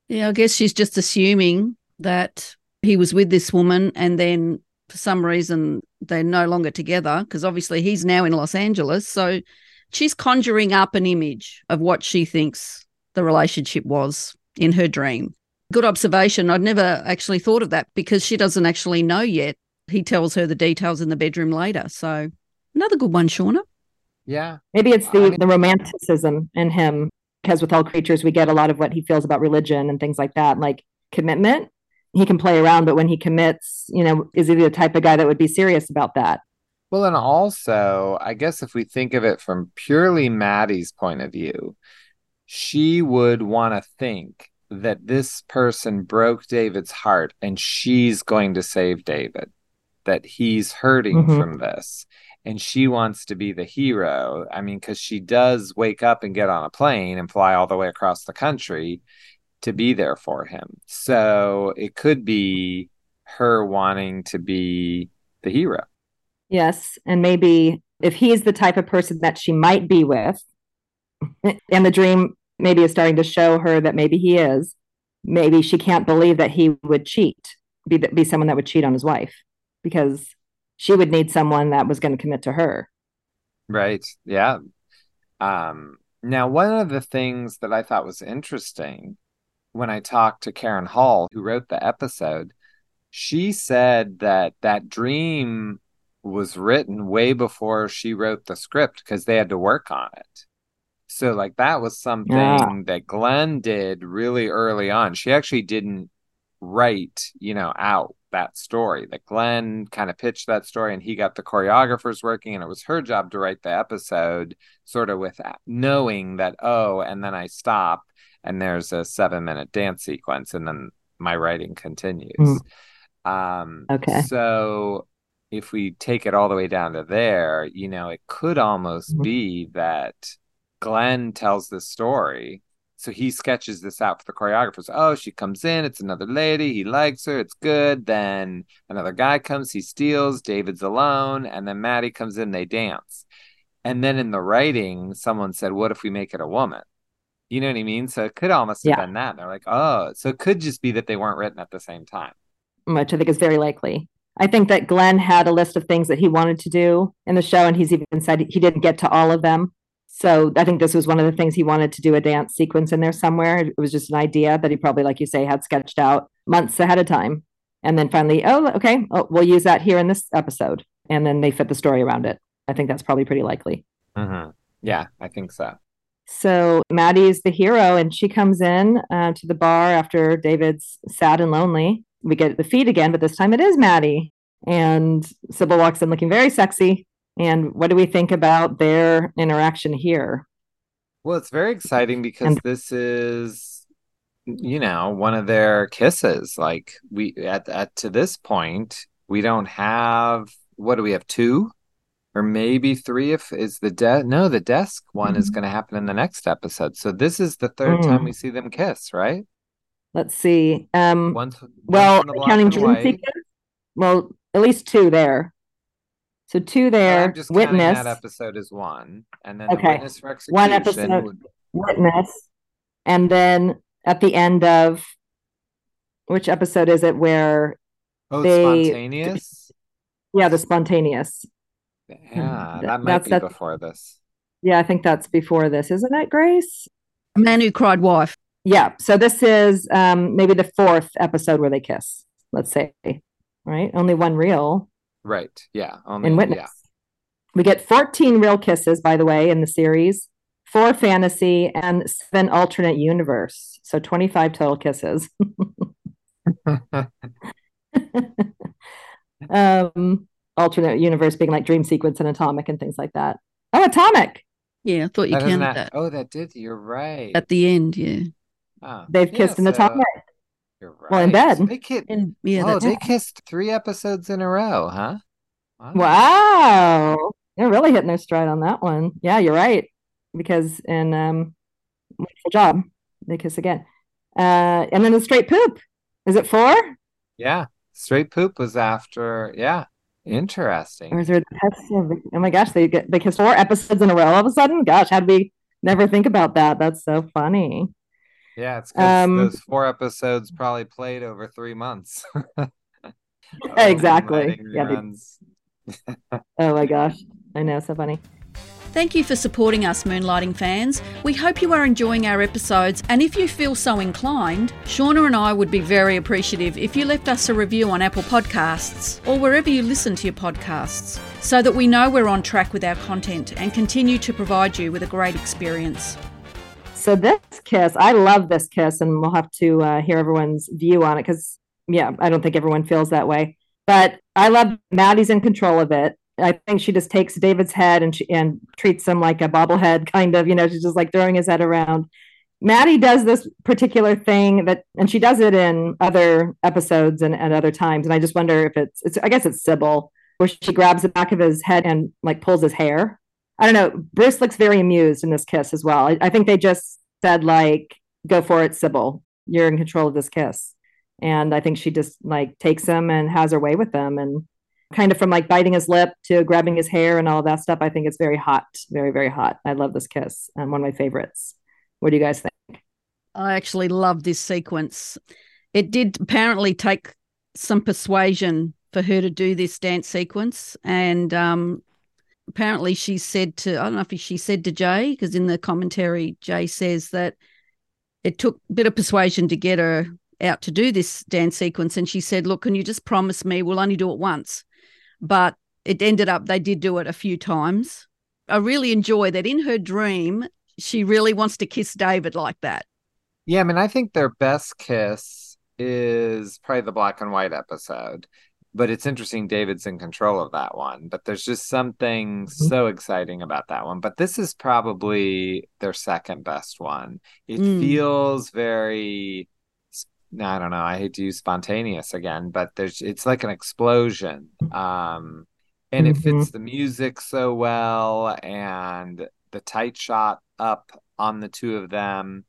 yeah, I guess she's just assuming that he was with this woman, and then for some reason they're no longer together, because obviously he's now in Los Angeles. So she's conjuring up an image of what she thinks the relationship was in her dream. Good observation. I'd never actually thought of that, because she doesn't actually know yet. He tells her the details in the bedroom later. So another good one, Shauna. Yeah. Maybe it's the, I mean, the romanticism in him, because with all creatures, we get a lot of what he feels about religion and things like that, like commitment. He can play around, but when he commits, you know, is he the type of guy that would be serious about that? Well, and also, I guess if we think of it from purely Maddie's point of view, she would want to think that this person broke David's heart and she's going to save David, that he's hurting mm-hmm. from this. And she wants to be the hero. I mean, because she does wake up and get on a plane and fly all the way across the country to be there for him. So it could be her wanting to be the hero. Yes. And maybe if he's the type of person that she might be with, and the dream maybe is starting to show her that maybe he is, maybe she can't believe that he would cheat, be, be someone that would cheat on his wife, because she would need someone that was going to commit to her. Right. Yeah. Um, now, one of the things that I thought was interesting when I talked to Karen Hall, who wrote the episode, she said that that dream was written way before she wrote the script, because they had to work on it. So like that was something yeah. that Glenn did really early on. She actually didn't write, you know, out that story. That Glenn kind of pitched that story, and he got the choreographers working, and it was her job to write the episode sort of with that, knowing that, oh, and then I stop, and there's a seven-minute dance sequence, and then my writing continues. Mm. Um, okay. So if we take it all the way down to there, you know, it could almost mm-hmm. be that Glenn tells this story. So he sketches this out for the choreographers. Oh, she comes in. It's another lady. He likes her. It's good. Then another guy comes. He steals. David's alone. And then Maddie comes in. They dance. And then in the writing, someone said, what if we make it a woman? You know what I mean? So it could almost have yeah. been that. And they're like, oh, so it could just be that they weren't written at the same time. Which I think is very likely. I think that Glenn had a list of things that he wanted to do in the show, and he's even said he didn't get to all of them. So I think this was one of the things he wanted to do, a dance sequence in there somewhere. It was just an idea that he probably, like you say, had sketched out months ahead of time. And then finally, oh, okay, oh, we'll use that here in this episode. And then they fit the story around it. I think that's probably pretty likely. Mm-hmm. Yeah, I think so. So Maddie's the hero, and she comes in uh, to the bar after David's sad and lonely. We get the feed again, but this time it is Maddie. And Sybil walks in looking very sexy. And what do we think about their interaction here? Well, it's very exciting because and- this is, you know, one of their kisses. Like we at, at to this point, we don't have, what do we have, two? Or maybe three if is the desk. No, the desk one mm-hmm. is going to happen in the next episode. So this is the third mm. time we see them kiss, right? Let's see. Um, one, one well, counting Jim's kiss. Well, at least two there. So two there. Well, I'm just Witness. That episode is one, and then okay. the Witness for Execution. One episode. Would... Witness, and then at the end of which episode is it? Where oh, they... Spontaneous. Yeah, the Spontaneous. Yeah, that might that's, be that's, before this. Yeah, I think that's before this, isn't it, Grace? A Man Who Cried Wife. Yeah, so this is um, maybe the fourth episode where they kiss, let's say, right? Only one real. Right, yeah. Only, in Witness. Yeah. We get fourteen real kisses, by the way, in the series, four fantasy, and seven alternate universe. So twenty-five total kisses. um. Alternate universe being like dream sequence and atomic and things like that. Oh, atomic. Yeah, I thought you that counted that. that. Oh, that did. You're right. At the end, yeah. Oh, They've yeah, kissed so, in atomic. You're right. Well, in bed. So they kid- in, yeah, oh, they kissed three episodes in a row, huh? Wow. wow. They're really hitting their stride on that one. Yeah, you're right. Because in um, Wonderful Job, they kiss again. Uh, and then the straight poop. Is it four? Yeah. Straight poop was after, yeah. Interesting. Or is there the test of, oh my gosh, they get they kiss four episodes in a row all of a sudden. Gosh, how'd we never think about that? That's so funny. Yeah, it's because um, those four episodes probably played over three months. oh, exactly. Yeah, oh my gosh. I know, so funny. Thank you for supporting us, Moonlighting fans. We hope you are enjoying our episodes, and if you feel so inclined, Shauna and I would be very appreciative if you left us a review on Apple Podcasts or wherever you listen to your podcasts, so that we know we're on track with our content and continue to provide you with a great experience. So this kiss, I love this kiss, and we'll have to uh, hear everyone's view on it because, yeah, I don't think everyone feels that way. But I love Maddie's in control of it. I think she just takes David's head and she, and treats him like a bobblehead, kind of, you know, she's just like throwing his head around. Maddie does this particular thing that, and she does it in other episodes and at other times. And I just wonder if it's, it's, I guess it's Sybil, where she grabs the back of his head and like pulls his hair. I don't know. Bruce looks very amused in this kiss as well. I, I think they just said like, go for it, Sybil, you're in control of this kiss. And I think she just like takes him and has her way with him. And kind of from like biting his lip to grabbing his hair and all that stuff. I think it's very hot, very, very hot. I love this kiss. Um, one of my favorites. What do you guys think? I actually love this sequence. It did apparently take some persuasion for her to do this dance sequence. And um, apparently she said to, I don't know if she said to Jay, because in the commentary, Jay says that it took a bit of persuasion to get her out to do this dance sequence. And she said, look, can you just promise me we'll only do it once? But it ended up they did do it a few times. I really enjoy that in her dream, she really wants to kiss David like that. Yeah, I mean, I think their best kiss is probably the black and white episode. But it's interesting David's in control of that one. But there's just something mm-hmm. so exciting about that one. But this is probably their second best one. It mm. feels very... I don't know. I hate to use spontaneous again, but there's it's like an explosion. Um, and mm-hmm. it fits the music so well and the tight shot up on the two of them.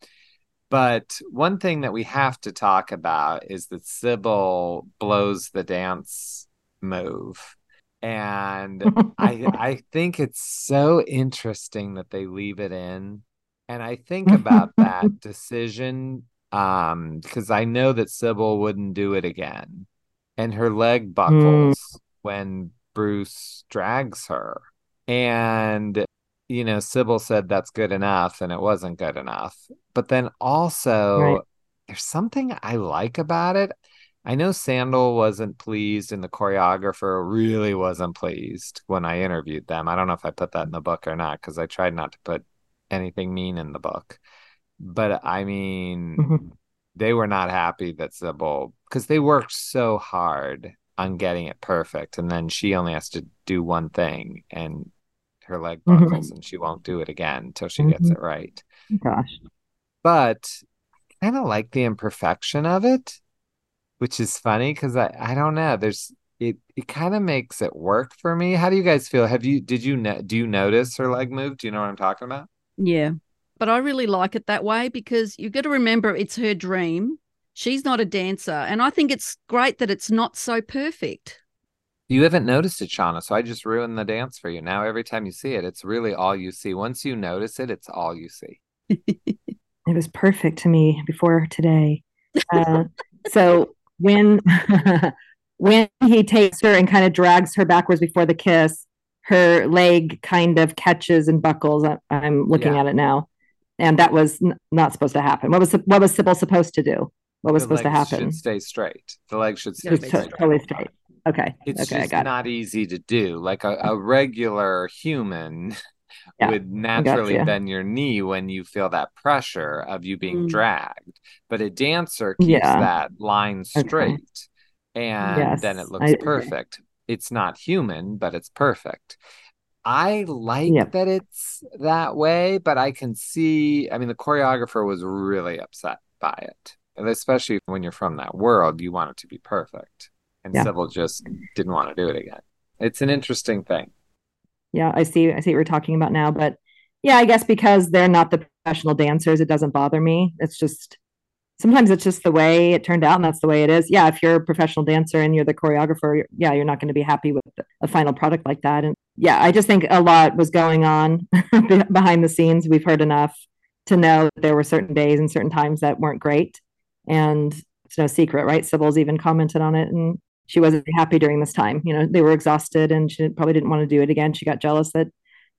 But one thing that we have to talk about is that Sybil blows the dance move. And I I think it's so interesting that they leave it in. And I think about that decision um, because I know that Sybil wouldn't do it again. And her leg buckles mm. when Bruce drags her. And, you know, Sybil said that's good enough, and it wasn't good enough. But then also, right. there's something I like about it. I know Sandal wasn't pleased, and the choreographer really wasn't pleased when I interviewed them. I don't know if I put that in the book or not, because I tried not to put anything mean in the book. But I mean, mm-hmm. they were not happy that Sybil, because they worked so hard on getting it perfect. And then she only has to do one thing, and her leg buckles mm-hmm. and she won't do it again until she mm-hmm. gets it right. Gosh. But I kind of like the imperfection of it. Which is funny because I, I don't know. There's it it kind of makes it work for me. How do you guys feel? Have you did you no, do you notice her leg move? Do you know what I'm talking about? Yeah, but I really like it that way because you've got to remember it's her dream. She's not a dancer, and I think it's great that it's not so perfect. You haven't noticed it, Shauna, so I just ruined the dance for you. Now every time you see it, it's really all you see. Once you notice it, it's all you see. It was perfect to me before today. Uh, so. When when he takes her and kind of drags her backwards before the kiss, her leg kind of catches and buckles. I, I'm looking yeah. at it now. And that was n- not supposed to happen. What was what was Sybil supposed to do? What was the supposed to happen? The legs should stay straight. The legs should stay it's straight. Totally straight. Okay. It's okay, just I got not it. Easy to do. Like a, a regular human yeah. would naturally you. bend your knee when you feel that pressure of you being mm. dragged, but a dancer keeps yeah. that line straight okay. and yes. then it looks I, perfect. Okay. It's not human, but it's perfect. I like yeah. that it's that way, but I can see, I mean, the choreographer was really upset by it, and especially when you're from that world, you want it to be perfect. And yeah. Sybil just didn't want to do it again. It's an interesting thing. Yeah, I see. I see what we're talking about now, but yeah, I guess because they're not the professional dancers, it doesn't bother me. It's just sometimes it's just the way it turned out, and that's the way it is. Yeah, if you're a professional dancer and you're the choreographer, you're, yeah, you're not going to be happy with a final product like that. And yeah, I just think a lot was going on behind the scenes. We've heard enough to know that there were certain days and certain times that weren't great, and it's no secret, right? Sybil's even commented on it, and she wasn't happy during this time. You know, they were exhausted, and she probably didn't want to do it again. She got jealous that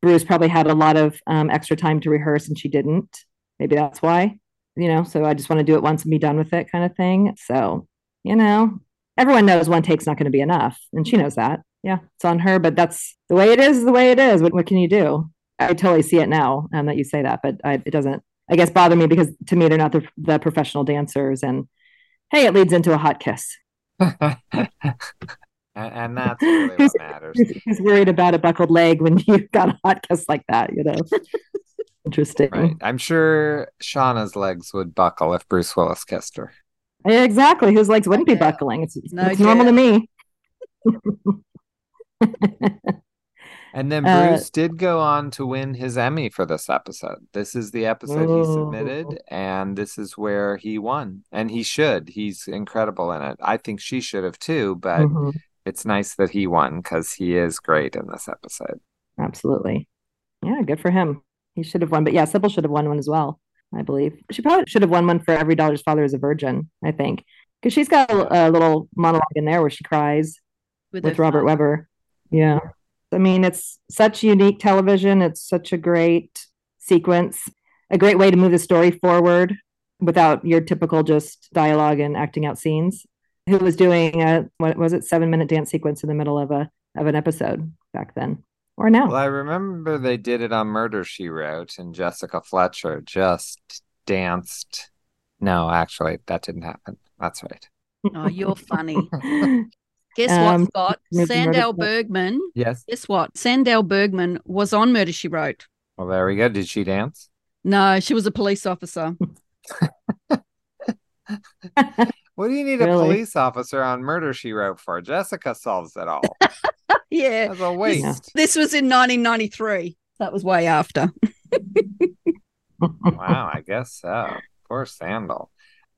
Bruce probably had a lot of um, extra time to rehearse, and she didn't. Maybe that's why, you know, so I just want to do it once and be done with it kind of thing. So, you know, everyone knows one take's not going to be enough, and she knows that. Yeah, it's on her, but that's the way it is, the way it is. What, what can you do? I totally see it now um, that you say that, but I, it doesn't, I guess, bother me because to me, they're not the, the professional dancers, and hey, it leads into a hot kiss. and, and that's really what matters. He's worried about a buckled leg when you've got a hot kiss like that, you know. Interesting. Right. I'm sure Shauna's legs would buckle if Bruce Willis kissed her. Yeah, exactly. His legs wouldn't be buckling. It's, no it's normal to me. And then Bruce uh, did go on to win his Emmy for this episode. This is the episode whoa. he submitted, and this is where he won. And he should. He's incredible in it. I think she should have too, but mm-hmm. it's nice that he won because he is great in this episode. Absolutely. Yeah, good for him. He should have won. But yeah, Sybil should have won one as well, I believe. She probably should have won one for Every Daughter's Father is a Virgin, I think, because she's got a, a little monologue in there where she cries with, with Robert father. Weber. Yeah. I mean, it's such unique television. It's such a great sequence, a great way to move the story forward without your typical just dialogue and acting out scenes. Who was doing a, what was it, seven minute dance sequence in the middle of a of an episode back then or now? Well, I remember they did it on Murder, She Wrote, and Jessica Fletcher just danced. No, actually, that didn't happen. That's right. Oh, you're funny. Guess what, um, Scott? Sandel Bergman. Yes. Guess what? Sandel Bergman was on Murder, She Wrote. Well, there we go. Did she dance? No, she was a police officer. What do you need really? a police officer on Murder, She Wrote for? Jessica solves it all. Yeah. That's a waste. This, this was in nineteen ninety-three. That was way after. Wow, I guess so. Poor Sandel.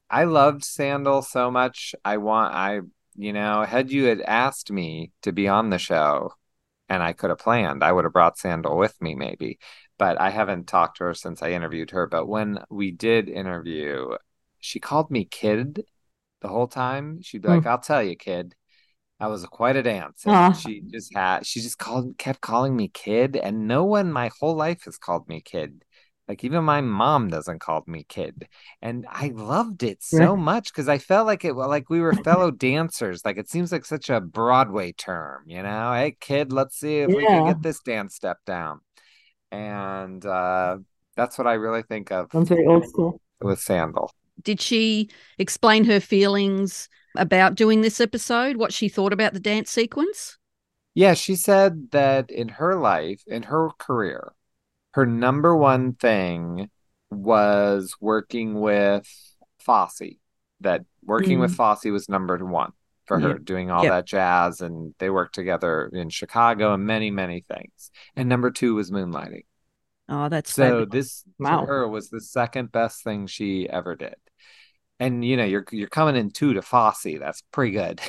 I loved Sandel so much. I want... I. you know, had you had asked me to be on the show and I could have planned, I would have brought Sandal with me maybe. But I haven't talked to her since I interviewed her. But when we did interview, she called me kid the whole time. She'd be like, mm. I'll tell you, kid. I was quite a dance. And yeah. She just had, she just called, kept calling me kid. And no one my whole life has called me kid. Like even my mom doesn't call me kid. And I loved it so yeah. much because I felt like it, like we were fellow dancers. Like it seems like such a Broadway term, you know, hey kid, let's see if yeah. we can get this dance step down. And uh, that's what I really think of. That's very old school. With Sandal. Did she explain her feelings about doing this episode, what she thought about the dance sequence? Yeah, she said that in her life, in her career, her number one thing was working with Fosse, that working mm. with Fosse was number one for her, yep. doing all yep. that jazz, and they worked together in Chicago and many, many things. And number two was moonlighting. Oh, that's so fabulous. This wow. to her was the second best thing she ever did. And, you know, you're you're coming in two to Fosse. That's pretty good.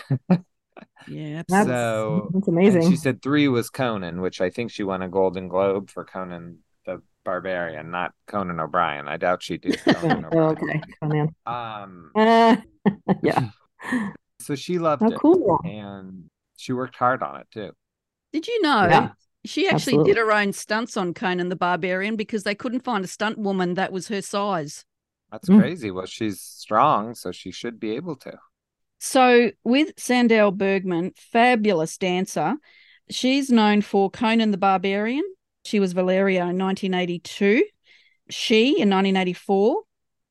Yeah. That's, so, that's amazing. She said three was Conan, which I think she won a Golden Globe for Conan the Barbarian, not Conan O'Brien. I doubt she did Conan O'Brien. Okay. Conan. Um, uh, yeah. So she loved oh, it. Cool. And she worked hard on it, too. Did you know? Yeah. She actually Absolutely. did her own stunts on Conan the Barbarian because they couldn't find a stunt woman that was her size. That's mm. crazy. Well, she's strong, so she should be able to. So with Sandel Bergman, fabulous dancer, she's known for Conan the Barbarian. She was Valeria in nineteen eighty-two, She in nineteen eighty-four,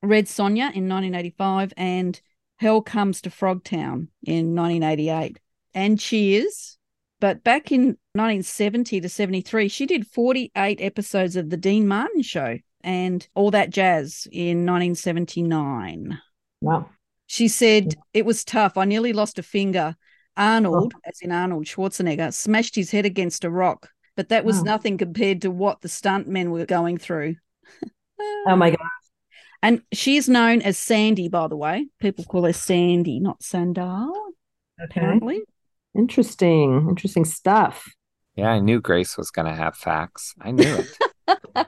Red Sonja in nineteen eighty-five, and Hell Comes to Frogtown in nineteen eighty-eight. And Cheers. But back in nineteen seventy to seventy-three, she did forty-eight episodes of The Dean Martin Show and All That Jazz in nineteen seventy-nine. Wow. She said, it was tough. I nearly lost a finger. Arnold, oh. as in Arnold Schwarzenegger, smashed his head against a rock, but that was wow. nothing compared to what the stuntmen were going through. Oh, my God. And she is known as Sandy, by the way. People call her Sandy, not Sandal, okay. apparently. Interesting. Interesting stuff. Yeah, I knew Grace was going to have facts. I knew it.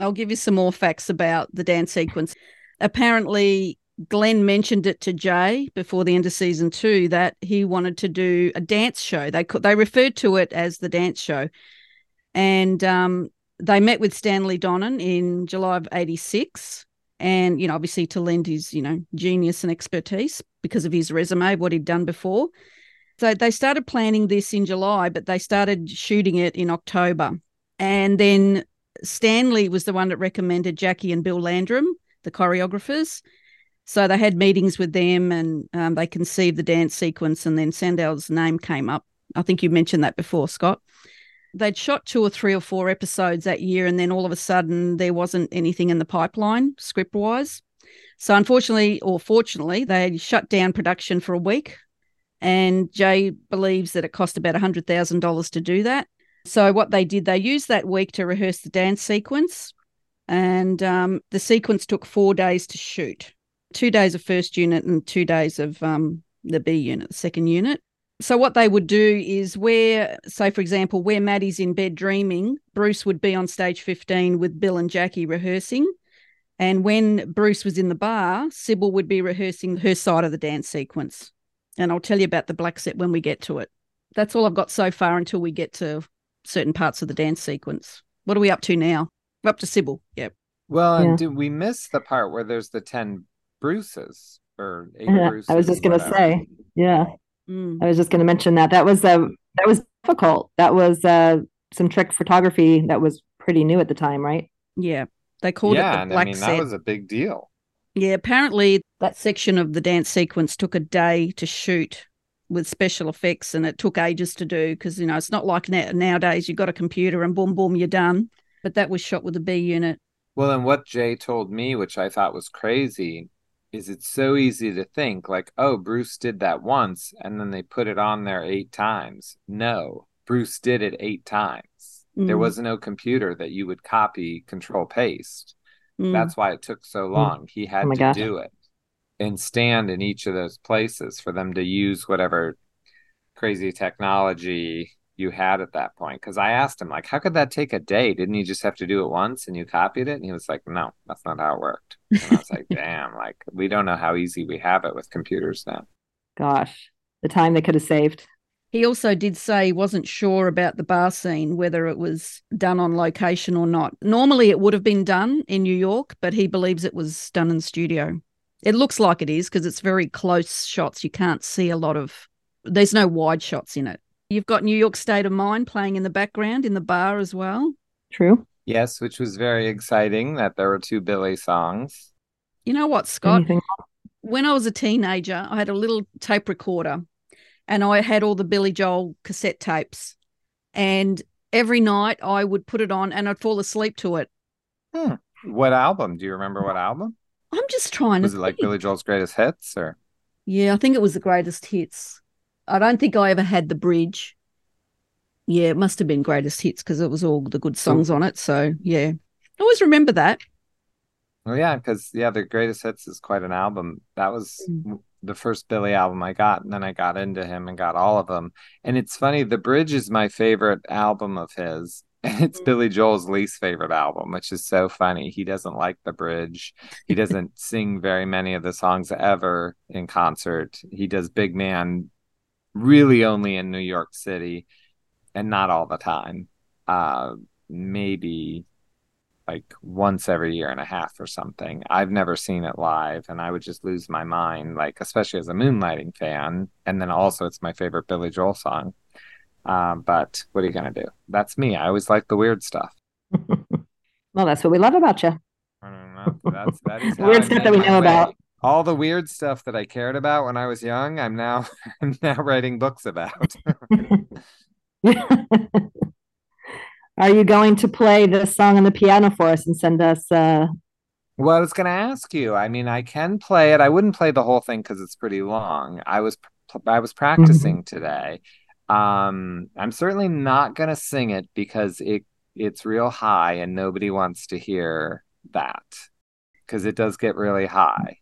I'll give you some more facts about the dance sequence. Apparently, Glenn mentioned it to Jay before the end of season two that he wanted to do a dance show. They they referred to it as the dance show. And um, they met with Stanley Donen in July of eighty-six. And, you know, obviously to lend his, you know, genius and expertise because of his resume, what he'd done before. So they started planning this in July, but they started shooting it in October. And then Stanley was the one that recommended Jackie and Bill Landrum, the choreographers. So they had meetings with them and um, they conceived the dance sequence, and then Sandel's name came up. I think you mentioned that before, Scott. They'd shot two or three or four episodes that year, and then all of a sudden there wasn't anything in the pipeline script-wise. So unfortunately, or fortunately, they shut down production for a week. And Jay believes that it cost about one hundred thousand dollars to do that. So what they did, they used that week to rehearse the dance sequence. And um, the sequence took four days to shoot, two days of first unit and two days of um, the B unit, the second unit. So what they would do is where, say, for example, where Maddie's in bed dreaming, Bruce would be on stage fifteen with Bill and Jackie rehearsing. And when Bruce was in the bar, Sybil would be rehearsing her side of the dance sequence. And I'll tell you about the black set when we get to it. That's all I've got so far until we get to certain parts of the dance sequence. What are we up to now? We're up to Sybil. Yep. Well, yeah. And did we miss the part where there's the ten Bruces or eight yeah, Bruces? I was just going to say, yeah. Mm. I was just going to mention that. That was uh, that was difficult. That was uh, some trick photography that was pretty new at the time, right? Yeah. They called yeah, it the black set. Yeah, I mean, set. That was a big deal. Yeah, apparently that section of the dance sequence took a day to shoot with special effects, and it took ages to do because, you know, it's not like na- nowadays you've got a computer and boom, boom, you're done. But that was shot with a B unit. Well, and what Jay told me, which I thought was crazy, is it's so easy to think like, oh, Bruce did that once and then they put it on there eight times. No, Bruce did it eight times. Mm. There was no computer that you would copy, control, paste. Mm. That's why it took so long. He had oh to God. do it. and stand in each of those places for them to use whatever crazy technology you had at that point. Because I asked him, like, how could that take a day? Didn't you just have to do it once and you copied it? And he was like, no, that's not how it worked. And I was like, damn, like, we don't know how easy we have it with computers now. Gosh, the time they could have saved. He also did say he wasn't sure about the bar scene, whether it was done on location or not. Normally it would have been done in New York, but he believes it was done in studio. It looks like it is because it's very close shots. You can't see a lot of, there's no wide shots in it. You've got New York State of Mind playing in the background in the bar as well. True. Yes, which was very exciting that there were two Billy songs. You know what, Scott? Anything? When I was a teenager, I had a little tape recorder. And I had all the Billy Joel cassette tapes. And every night I would put it on and I'd fall asleep to it. Hmm. What album? Do you remember what album? I'm just trying was to Was it think. Like Billy Joel's Greatest Hits? Or Yeah, I think it was the Greatest Hits. I don't think I ever had the Bridge. Yeah, it must have been Greatest Hits because it was all the good songs Ooh. on it. So, yeah, I always remember that. Well, yeah, because, yeah, the Greatest Hits is quite an album. That was... Mm. the first Billy album I got, and then I got into him and got all of them. And it's funny, The Bridge is my favorite album of his, and it's mm-hmm. Billy Joel's least favorite album, which is so funny. He doesn't like The Bridge. He doesn't sing very many of the songs ever in concert. He does Big Man really only in New York City and not all the time. Uh, maybe like once every year and a half or something. I've never seen it live, and I would just lose my mind, like, especially as a Moonlighting fan. And then also it's my favorite Billy Joel song. Uh, but what are you going to do? That's me. I always like the weird stuff. Well, that's what we love about you. I don't know. That's, that is weird I stuff that we know way. About. All the weird stuff that I cared about when I was young, I'm now, I'm now writing books about. Are you going to play this song on the piano for us and send us? Uh... Well, I was going to ask you. I mean, I can play it. I wouldn't play the whole thing because it's pretty long. I was I was practicing today. Um, I'm certainly not going to sing it because it it's real high and nobody wants to hear that because it does get really high.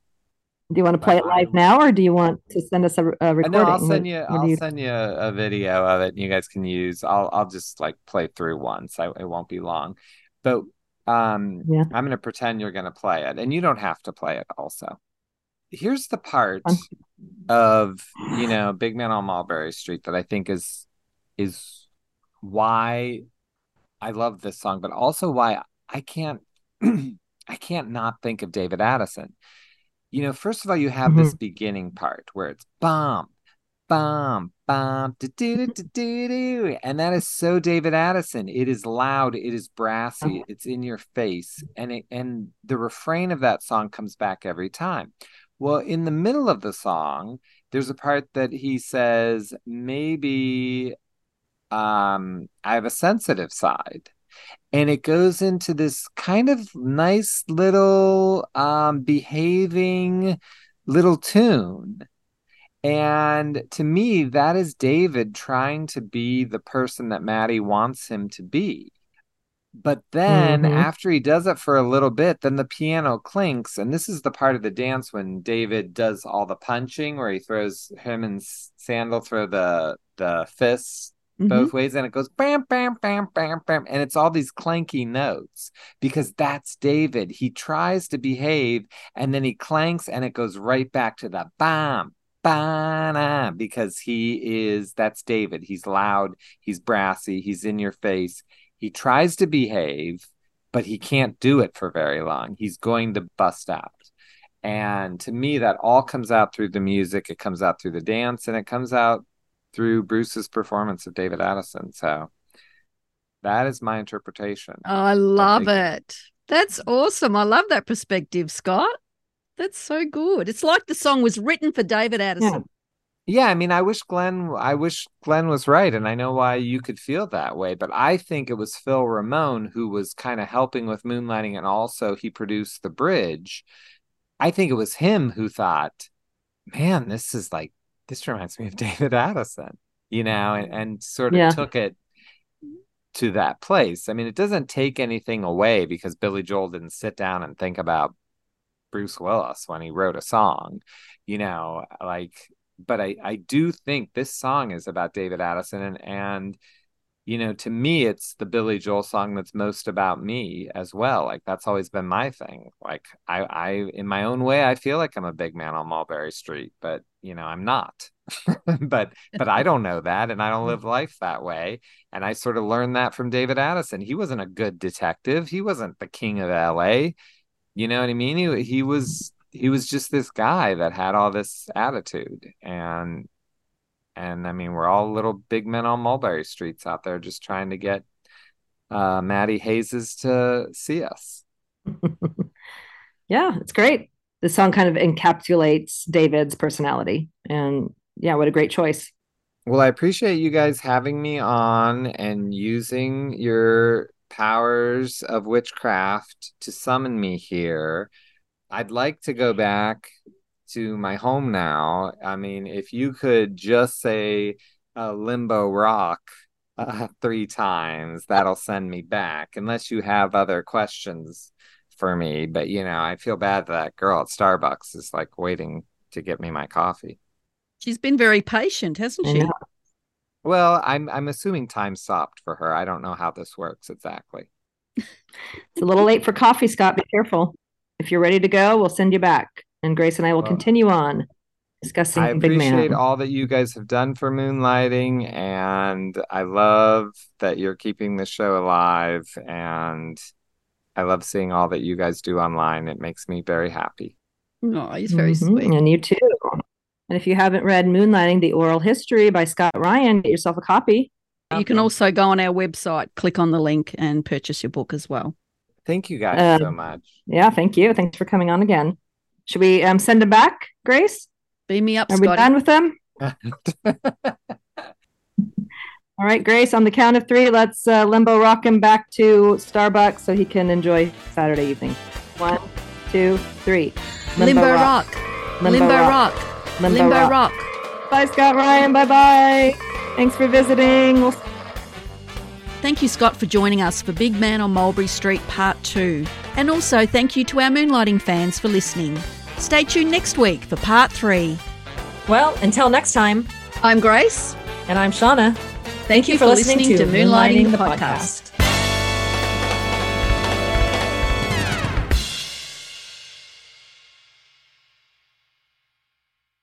Do you want to play it live now, or do you want to send us a, a recording? No, I'll send you. What, what I'll you... send you a video of it, and you guys can use. I'll I'll just like play through once. I, it won't be long, but um, yeah. I'm going to pretend you're going to play it, and you don't have to play it. Also, here's the part um, of you know Big Man on Mulberry Street that I think is is why I love this song, but also why I can't I can't not think of David Addison. You know, first of all, you have mm-hmm. this beginning part where it's bomb, bomb, bomb, da-do-do-do-do-do. And that is so David Addison. It is loud. It is brassy. Okay. It's in your face. And it, and the refrain of that song comes back every time. Well, in the middle of the song, there's a part that he says, maybe um, I have a sensitive side. And it goes into this kind of nice little um, behaving little tune. And to me, that is David trying to be the person that Maddie wants him to be. But then mm-hmm. after he does it for a little bit, then the piano clinks. And this is the part of the dance when David does all the punching where he throws him and Sandal throw the, the fists. Both ways, and it goes bam, bam, bam, bam, bam, and it's all these clanky notes because that's David. He tries to behave, and then he clanks, and it goes right back to the bam, bam, because he is that's David. He's loud, he's brassy, he's in your face. He tries to behave, but he can't do it for very long. He's going to bust out. And to me, that all comes out through the music, it comes out through the dance, and it comes out through Bruce's performance of David Addison. So that is my interpretation. Oh, I love I it. That's awesome. I love that perspective, Scott. That's so good. It's like the song was written for David Addison. Yeah. yeah, I mean, I wish Glenn I wish Glenn was right, and I know why you could feel that way, but I think it was Phil Ramone who was kind of helping with Moonlighting, and also he produced The Bridge. I think it was him who thought, man, this is like this reminds me of David Addison, you know, and, and sort of yeah. took it to that place. I mean, it doesn't take anything away because Billy Joel didn't sit down and think about Bruce Willis when he wrote a song, you know, like, but I, I do think this song is about David Addison. And, and, you know, to me, it's the Billy Joel song that's most about me as well. Like, that's always been my thing. Like, I, I, in my own way, I feel like I'm a big man on Mulberry Street, but, you know, I'm not. but, but I don't know that. And I don't live life that way. And I sort of learned that from David Addison. He wasn't a good detective. He wasn't the king of L A. You know what I mean? He, he was, he was just this guy that had all this attitude. And, and I mean, we're all little big men on Mulberry Streets out there just trying to get uh, Maddie Hayes to see us. Yeah, it's great. This song kind of encapsulates David's personality. And yeah, what a great choice. Well, I appreciate you guys having me on and using your powers of witchcraft to summon me here. I'd like to go back to my home now. I mean, if you could just say uh, Limbo Rock uh, three times, that'll send me back, unless you have other questions for me. But, you know, I feel bad that, that girl at Starbucks is like waiting to get me my coffee. She's been very patient, hasn't she? Yeah. Well, I'm I'm assuming time stopped for her. I don't know how this works exactly. It's a little late for coffee, Scott. Be careful. If you're ready to go, we'll send you back. And Grace and I will well, continue on discussing I Big Man. I appreciate all that you guys have done for Moonlighting. And I love that you're keeping the show alive. And I love seeing all that you guys do online. It makes me very happy. Oh, he's very mm-hmm. sweet. And you too. And if you haven't read Moonlighting, The Oral History by Scott Ryan, get yourself a copy. You can also go on our website, click on the link and purchase your book as well. Thank you guys uh, so much. Yeah, thank you. Thanks for coming on again. Should we um, send them back, Grace? Beam me up, Scotty. Are we done with them? All right, Grace, on the count of three, let's uh, Limbo Rock him back to Starbucks so he can enjoy Saturday evening. One, two, three. Limbo, Limbo rock. rock. Limbo, Limbo rock. rock. Limbo, Limbo rock. rock. Bye, Scott Ryan. Bye-bye. Thanks for visiting. We'll... Thank you, Scott, for joining us for Big Man on Mulberry Street Part two. And also thank you to our Moonlighting fans for listening. Stay tuned next week for Part three. Well, until next time. I'm Grace. And I'm Shauna. Thank, thank you, you for listening, listening to, to Moonlighting, Moonlighting the Podcast. podcast.